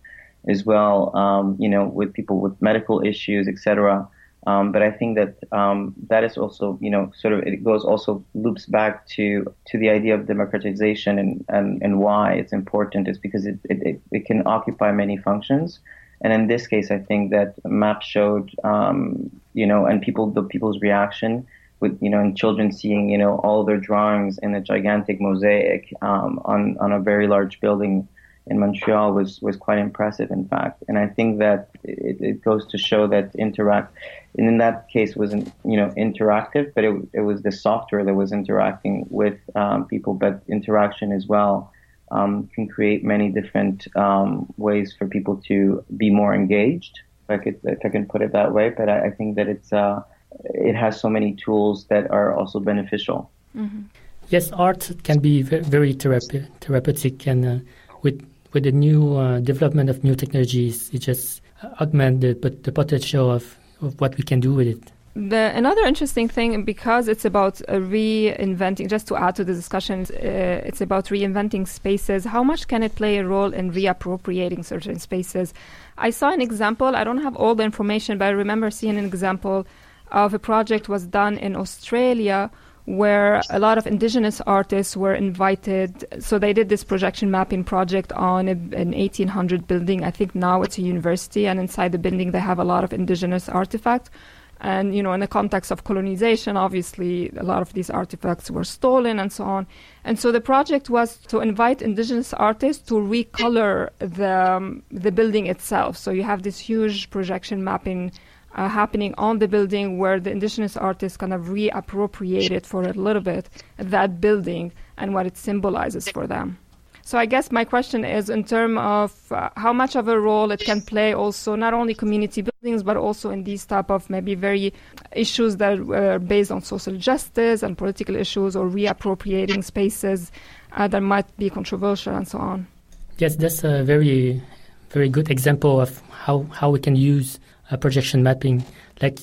as well, um, you know, with people with medical issues, et cetera. Um, but I think that um, that is also, you know, sort of it goes also loops back to to the idea of democratization and, and, and why it's important is because it, it, it can occupy many functions. And in this case, I think that MAPP showed, um, you know, and people the people's reaction with, you know, and children seeing, you know, all their drawings in a gigantic mosaic um, on, on a very large building in Montreal was, was quite impressive, in fact. And I think that it, it goes to show that interact, and in that case wasn't, you know, interactive, but it, it was the software that was interacting with um, people, but interaction as well um, can create many different um, ways for people to be more engaged, if I could, if I can put it that way. But I, I think that it's uh, it has so many tools that are also beneficial. Mm-hmm. Yes, art can be very therape- therapeutic and uh, with With the new uh, development of new technologies, it just augmented but the potential of, of what we can do with it. The, another interesting thing, because it's about uh, reinventing, just to add to the discussion, uh, it's about reinventing spaces. How much can it play a role in reappropriating certain spaces? I saw an example. I don't have all the information, but I remember seeing an example of a project was done in Australia where a lot of indigenous artists were invited. So they did this projection mapping project on a, an eighteen hundred building. I think now it's a university, and inside the building they have a lot of indigenous artifacts. And, you know, in the context of colonization, obviously, a lot of these artifacts were stolen and so on. And so the project was to invite indigenous artists to recolor the, um, the building itself. So you have this huge projection mapping Uh, happening on the building where the indigenous artists kind of reappropriated for a little bit that building and what it symbolizes for them. So I guess my question is in terms of uh, how much of a role it can play also not only community buildings but also in these type of maybe very issues that are based on social justice and political issues or reappropriating spaces uh, that might be controversial and so on. Yes, that's a very, very good example of how, how we can use Uh, projection mapping. Like,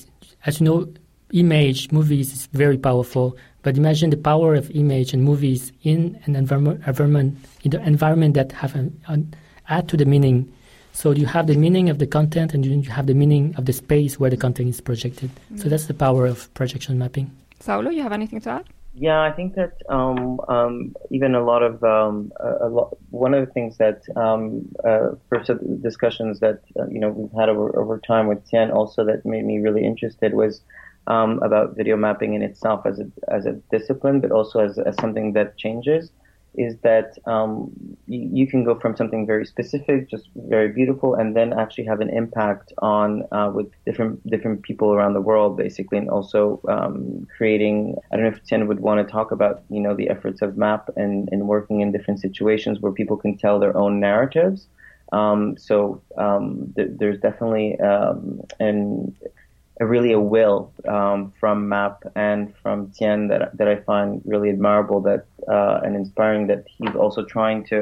as you know, image, movies is very powerful, but imagine the power of image and movies in an environment, environment in the environment that have an, an add to the meaning. So you have the meaning of the content and you have the meaning of the space where the content is projected. Mm-hmm. So that's the power of projection mapping. Saulo, you have anything to add? Yeah, I think that um, um, even a lot of um, a, a lot, one of the things that um, uh, first discussions that uh, you know we've had over, over time with Thien also that made me really interested was um, about video mapping in itself as a as a discipline, but also as, as something that changes. Is that um, you, you can go from something very specific, just very beautiful, and then actually have an impact on uh, with different different people around the world, basically, and also um, creating. I don't know if Thien would want to talk about, you know, the efforts of MAPP and, and working in different situations where people can tell their own narratives. Um, so um, th- there's definitely um, an. A really a will um, from MAPP and from Thien that that I find really admirable that uh, and inspiring, that he's also trying to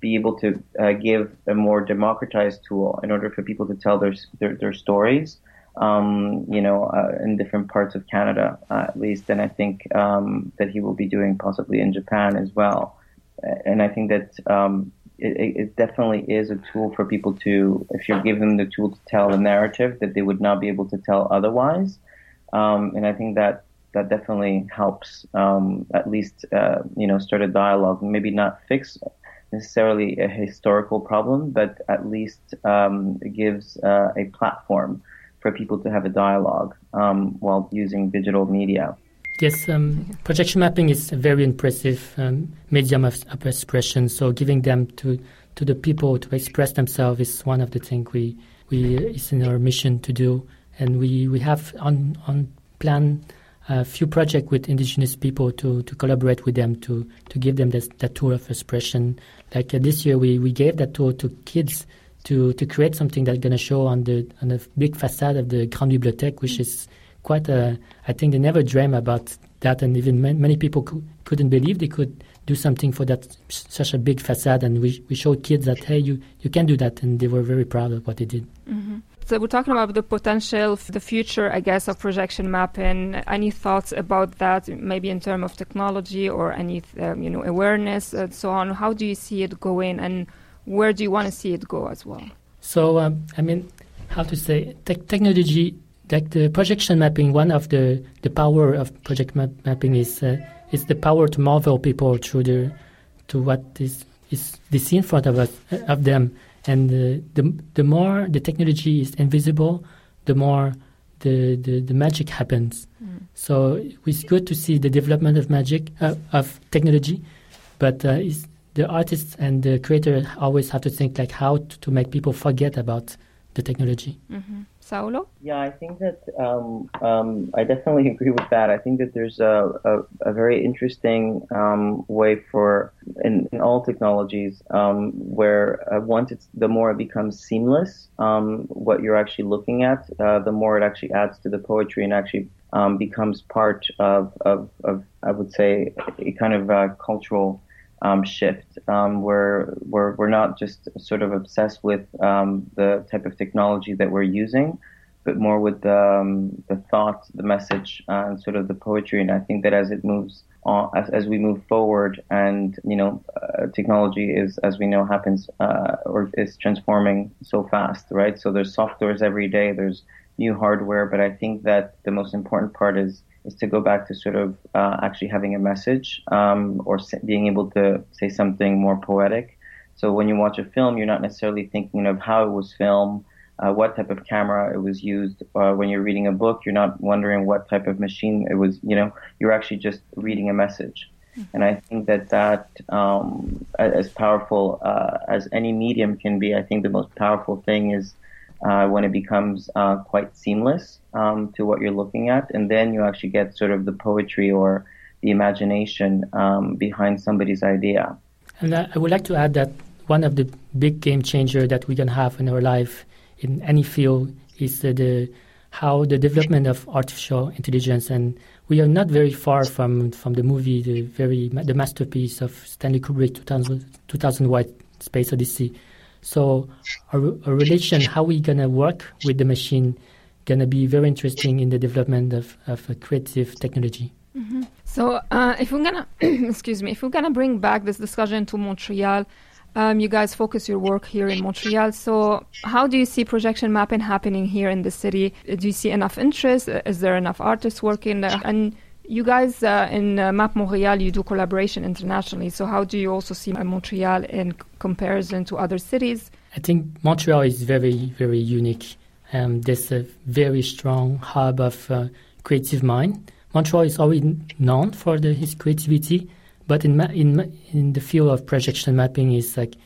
be able to uh, give a more democratized tool in order for people to tell their their, their stories, um, you know, uh, in different parts of Canada uh, at least, and I think um, that he will be doing possibly in Japan as well, and I think that um, it, it definitely is a tool for people to, if you give them the tool to tell a narrative that they would not be able to tell otherwise. Um, and I think that that definitely helps, um, at least, uh, you know, start a dialogue, maybe not fix necessarily a historical problem, but at least um, it gives uh, a platform for people to have a dialogue um, while using digital media. Yes, um, projection mapping is a very impressive um, medium of, of expression. So giving them to, to the people to express themselves is one of the things we we is in our mission to do. And we, we have on on plan a few projects with indigenous people to, to collaborate with them to, to give them this, that tool of expression. Like uh, this year, we, we gave that tool to kids to, to create something that's going to show on the on the big facade of the Grande Bibliothèque, which is quite a, I think they never dream about that, and even man, many people co- couldn't believe they could do something for that such a big facade. And we we showed kids that, hey, you, you can do that, and they were very proud of what they did. Mm-hmm. So we're talking about the potential, the future, I guess, of projection mapping. Any thoughts about that, maybe in terms of technology or any um, you know awareness and so on? How do you see it going, and where do you want to see it go as well? So um, I mean, how to say te- technology. Like the projection mapping, one of the, the power of project map- mapping is uh, is the power to marvel people through the to what is is they see in front of us of them, and uh, the the more the technology is invisible, the more the, the, the magic happens. Mm. So it's good to see the development of magic uh, of technology, but uh, it's the artists and the creator always have to think like how to, to make people forget about the technology. Mm-hmm. Saulo? Yeah, I think that um, um, I definitely agree with that. I think that there's a, a, a very interesting um, way for, in, in all technologies, um, where uh, once it's, the more it becomes seamless, um, what you're actually looking at, uh, the more it actually adds to the poetry and actually um, becomes part of, of, of, I would say, a kind of uh, cultural Um, shift um, where we're we're not just sort of obsessed with um, the type of technology that we're using, but more with the um, the thought, the message, uh, and sort of the poetry. And I think that as it moves on, as, as we move forward, and you know, uh, technology is, as we know, happens uh, or is transforming so fast, right? So there's softwares every day, there's new hardware, but I think that the most important part is. is to go back to sort of uh, actually having a message um, or s- being able to say something more poetic. So when you watch a film, you're not necessarily thinking of how it was filmed, uh, what type of camera it was used. Uh, when you're reading a book, you're not wondering what type of machine it was, you know, you're actually just reading a message. Mm-hmm. And I think that that, um, as powerful uh, as any medium can be, I think the most powerful thing is Uh, when it becomes uh, quite seamless um, to what you're looking at, and then you actually get sort of the poetry or the imagination um, behind somebody's idea. And I, I would like to add that one of the big game changer that we can have in our life in any field is uh, the how the development of artificial intelligence, and we are not very far from, from the movie, the very the masterpiece of Stanley Kubrick, two thousand White Space Odyssey. So our, our relation, how we're going to work with the machine, going to be very interesting in the development of, of a creative technology. Mm-hmm. So uh, if we're going to, excuse me, if we're going to bring back this discussion to Montreal, um, you guys focus your work here in Montreal. So how do you see projection mapping happening here in the city? Do you see enough interest? Is there enough artists working there? And you guys uh, in uh, MAPP Montreal, you do collaboration internationally. So how do you also see Montreal in c- comparison to other cities? I think Montreal is very, very unique. Um, there's a very strong hub of uh, creative mind. Montreal is already known for the, his creativity, but in, ma- in ma- in the field of projection mapping is like,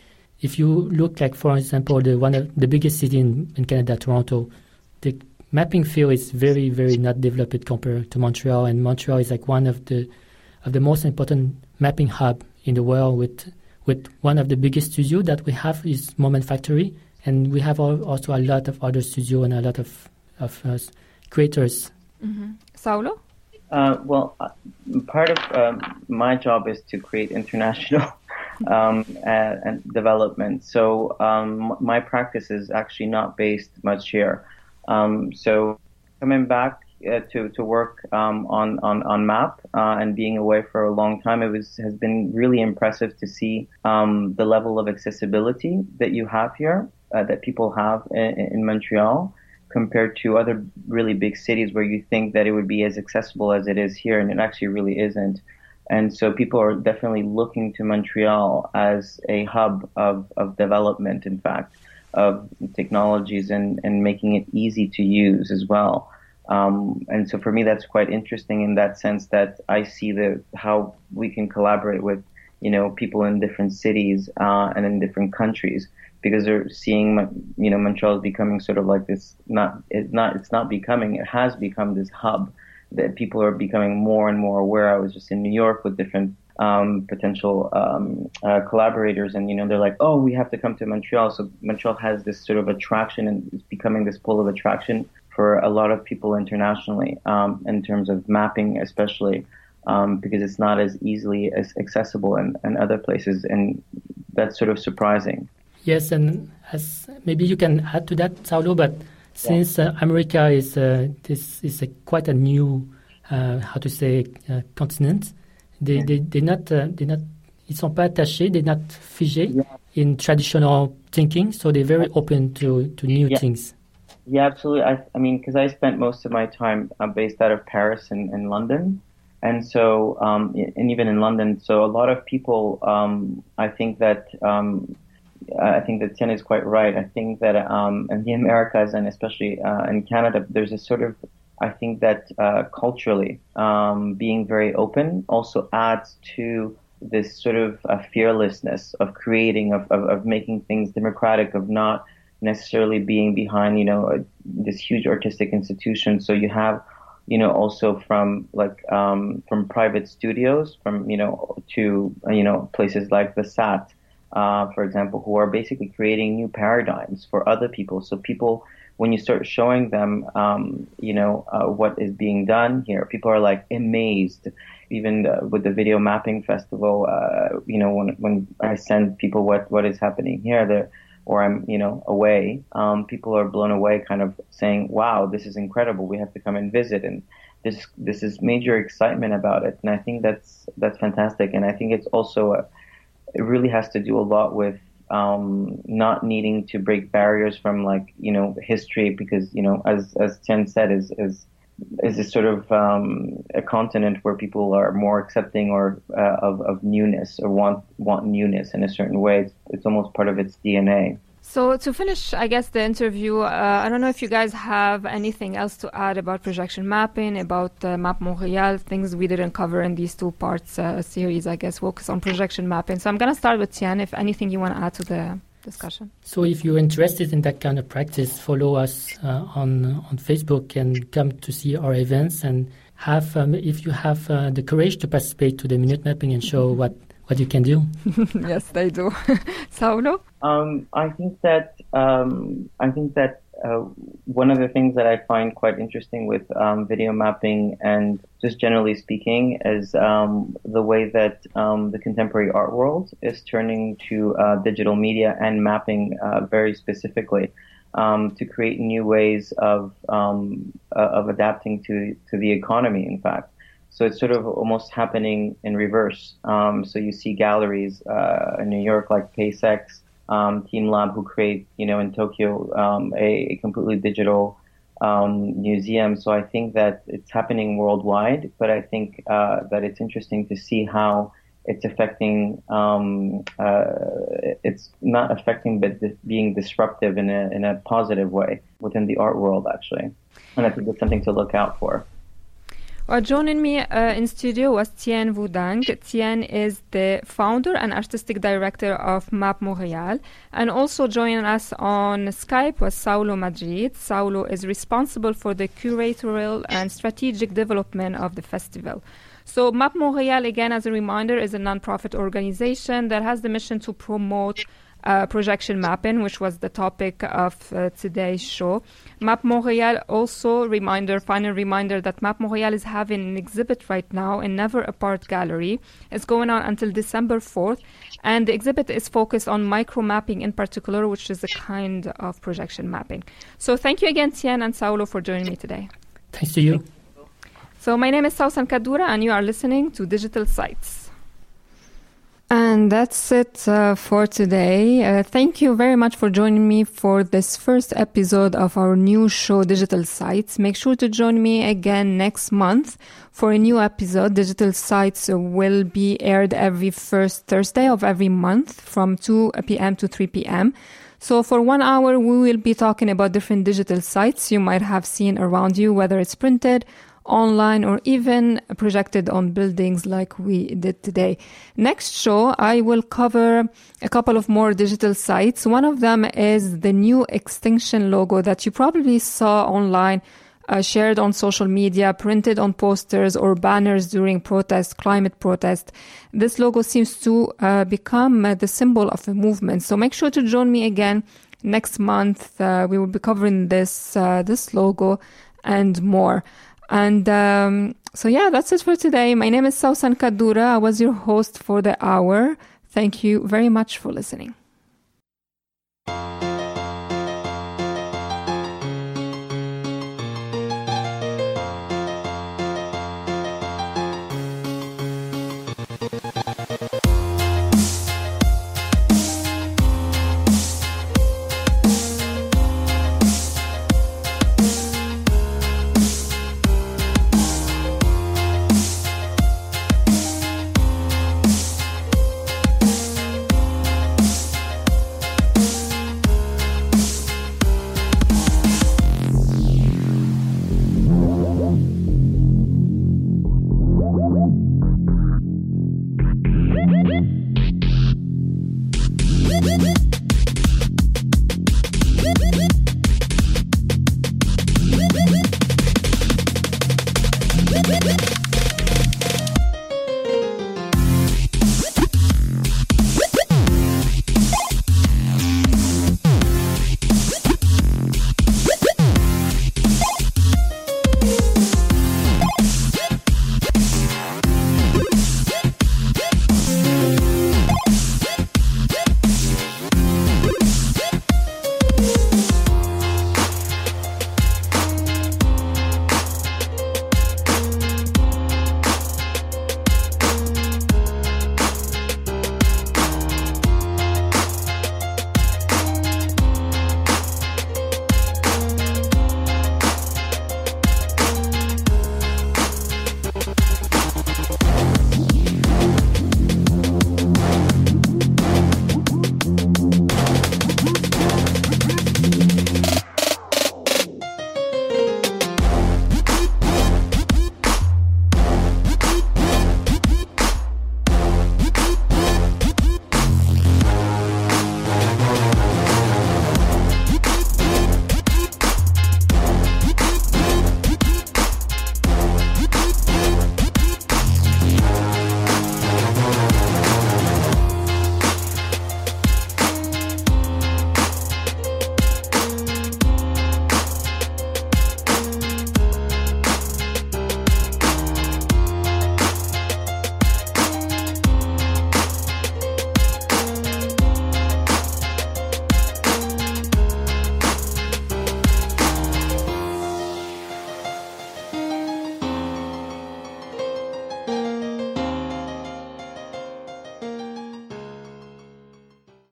if you look like, for example, the one of the biggest city in, in Canada, Toronto, the mapping field is very, very not developed compared to Montreal, and Montreal is like one of the of the most important mapping hub in the world. With with one of the biggest studios that we have is Moment Factory, and we have all, also a lot of other studios and a lot of of uh, creators. Mm-hmm. Saulo? Uh, well, uh, part of uh, my job is to create international um, and, and development. So um, my practice is actually not based much here. Um, so coming back uh, to to work um, on on on MAPP uh, and being away for a long time. It was has been really impressive to see um, the level of accessibility that you have here, uh, that people have in, in Montreal, compared to other really big cities where you think that it would be as accessible as it is here, and it actually really isn't. And so people are definitely looking to Montreal as a hub of, of development, in fact, of technologies and, and making it easy to use as well. Um, and so for me, that's quite interesting in that sense that I see the how we can collaborate with, you know, people in different cities uh, and in different countries. Because they're seeing, you know, Montreal is becoming sort of like this. Not, it's not, it's not becoming. It has become this hub that people are becoming more and more aware. I was just in New York with different um, potential um, uh, collaborators, and you know, they're like, "Oh, we have to come to Montreal." So Montreal has this sort of attraction, and it's becoming this pull of attraction for a lot of people internationally, um, in terms of mapping, especially um, because it's not as easily as accessible in, in other places, and that's sort of surprising. Yes, and as maybe you can add to that, Saulo, but since uh, America is uh, this is a, quite a new, uh, how to say, uh, continent, they yeah. they they not uh, they not ils sont pas attachés, they're not figés yeah. in traditional thinking, so they're very open to to new yeah. things. Yeah, absolutely. I I mean, because I spent most of my time uh, based out of Paris and, and London. And so, um, and even in London, so a lot of people, um, I think that. Um, I think that Thien is quite right. I think that um, in the Americas and especially uh, in Canada, there's a sort of, I think that uh, culturally um, being very open also adds to this sort of uh, fearlessness of creating, of, of, of making things democratic, of not necessarily being behind, you know, a, this huge artistic institution. So you have, you know, also from like um, from private studios, from, you know, to, you know, places like the S A T. Uh, for example, who are basically creating new paradigms for other people. So people, when you start showing them, um, you know, uh, what is being done here, people are like amazed. Even uh, with the Video Mapping Festival, uh, you know, when when I send people what, what is happening here, or I'm, you know, away, um, people are blown away, kind of saying, wow, this is incredible. We have to come and visit. And this this is major excitement about it. And I think that's that's fantastic. And I think it's also a It really has to do a lot with um, not needing to break barriers from, like, you know, history, because, you know, as as Thien said, is is is a sort of um, a continent where people are more accepting or uh, of of newness, or want want newness in a certain way. It's, it's almost part of its D N A. So to finish, I guess, the interview, uh, I don't know if you guys have anything else to add about projection mapping, about uh, MAPP Montreal, things we didn't cover in these two parts uh, series, I guess, focus on projection mapping. So I'm going to start with Thien, if anything you want to add to the discussion. So if you're interested in that kind of practice, follow us uh, on on Facebook and come to see our events, and have um, if you have uh, the courage to participate to the Minute Mapping and show what What you can do? Yes, they do. Saulo? Um, I think that um, I think that uh, one of the things that I find quite interesting with um, video mapping, and just generally speaking, is um, the way that um, the contemporary art world is turning to uh, digital media and mapping uh, very specifically um, to create new ways of um, uh, of adapting to to the economy, in fact. So it's sort of almost happening in reverse. Um, so you see galleries uh, in New York like PACEX, um, Team Lab, who create, you know, in Tokyo um, a, a completely digital um, museum. So I think that it's happening worldwide, but I think uh, that it's interesting to see how it's affecting. Um, uh, it's not affecting, but di- being disruptive in a in a positive way within the art world, actually. And I think it's something to look out for. Well, joining me uh, in studio was Thien Vu Dang. Thien is the founder and artistic director of MAPP Montreal. And also joining us on Skype was Saulo Madrid. Saulo is responsible for the curatorial and strategic development of the festival. So MAPP Montreal, again, as a reminder, is a nonprofit organization that has the mission to promote Uh, projection mapping, which was the topic of uh, today's show. MAPP Montreal also, reminder, final reminder, that MAPP Montreal is having an exhibit right now in Never Apart Gallery. It's going on until December fourth, and the exhibit is focused on micro mapping in particular, which is a kind of projection mapping. So thank you again, Thien and Saulo, for joining me today. Thanks to you. So my name is Sawssan Kaddoura, and you are listening to Digital Sites. And that's it uh, for today. Uh, thank you very much for joining me for this first episode of our new show, Digital Sites. Make sure to join me again next month for a new episode. Digital Sites will be aired every first Thursday of every month from two p.m. to three p.m. So for one hour, we will be talking about different digital sites you might have seen around you, whether it's printed, online, or even projected on buildings like we did today. Next show, I will cover a couple of more digital sites. One of them is the new Extinction logo that you probably saw online, uh, shared on social media, printed on posters or banners during protests, climate protests. This logo seems to uh, become uh, the symbol of a movement. So make sure to join me again next month. Uh, we will be covering this, uh, this logo and more. And um, so, yeah, that's it for today. My name is Sawssan Kaddoura. I was your host for the hour. Thank you very much for listening. Woo!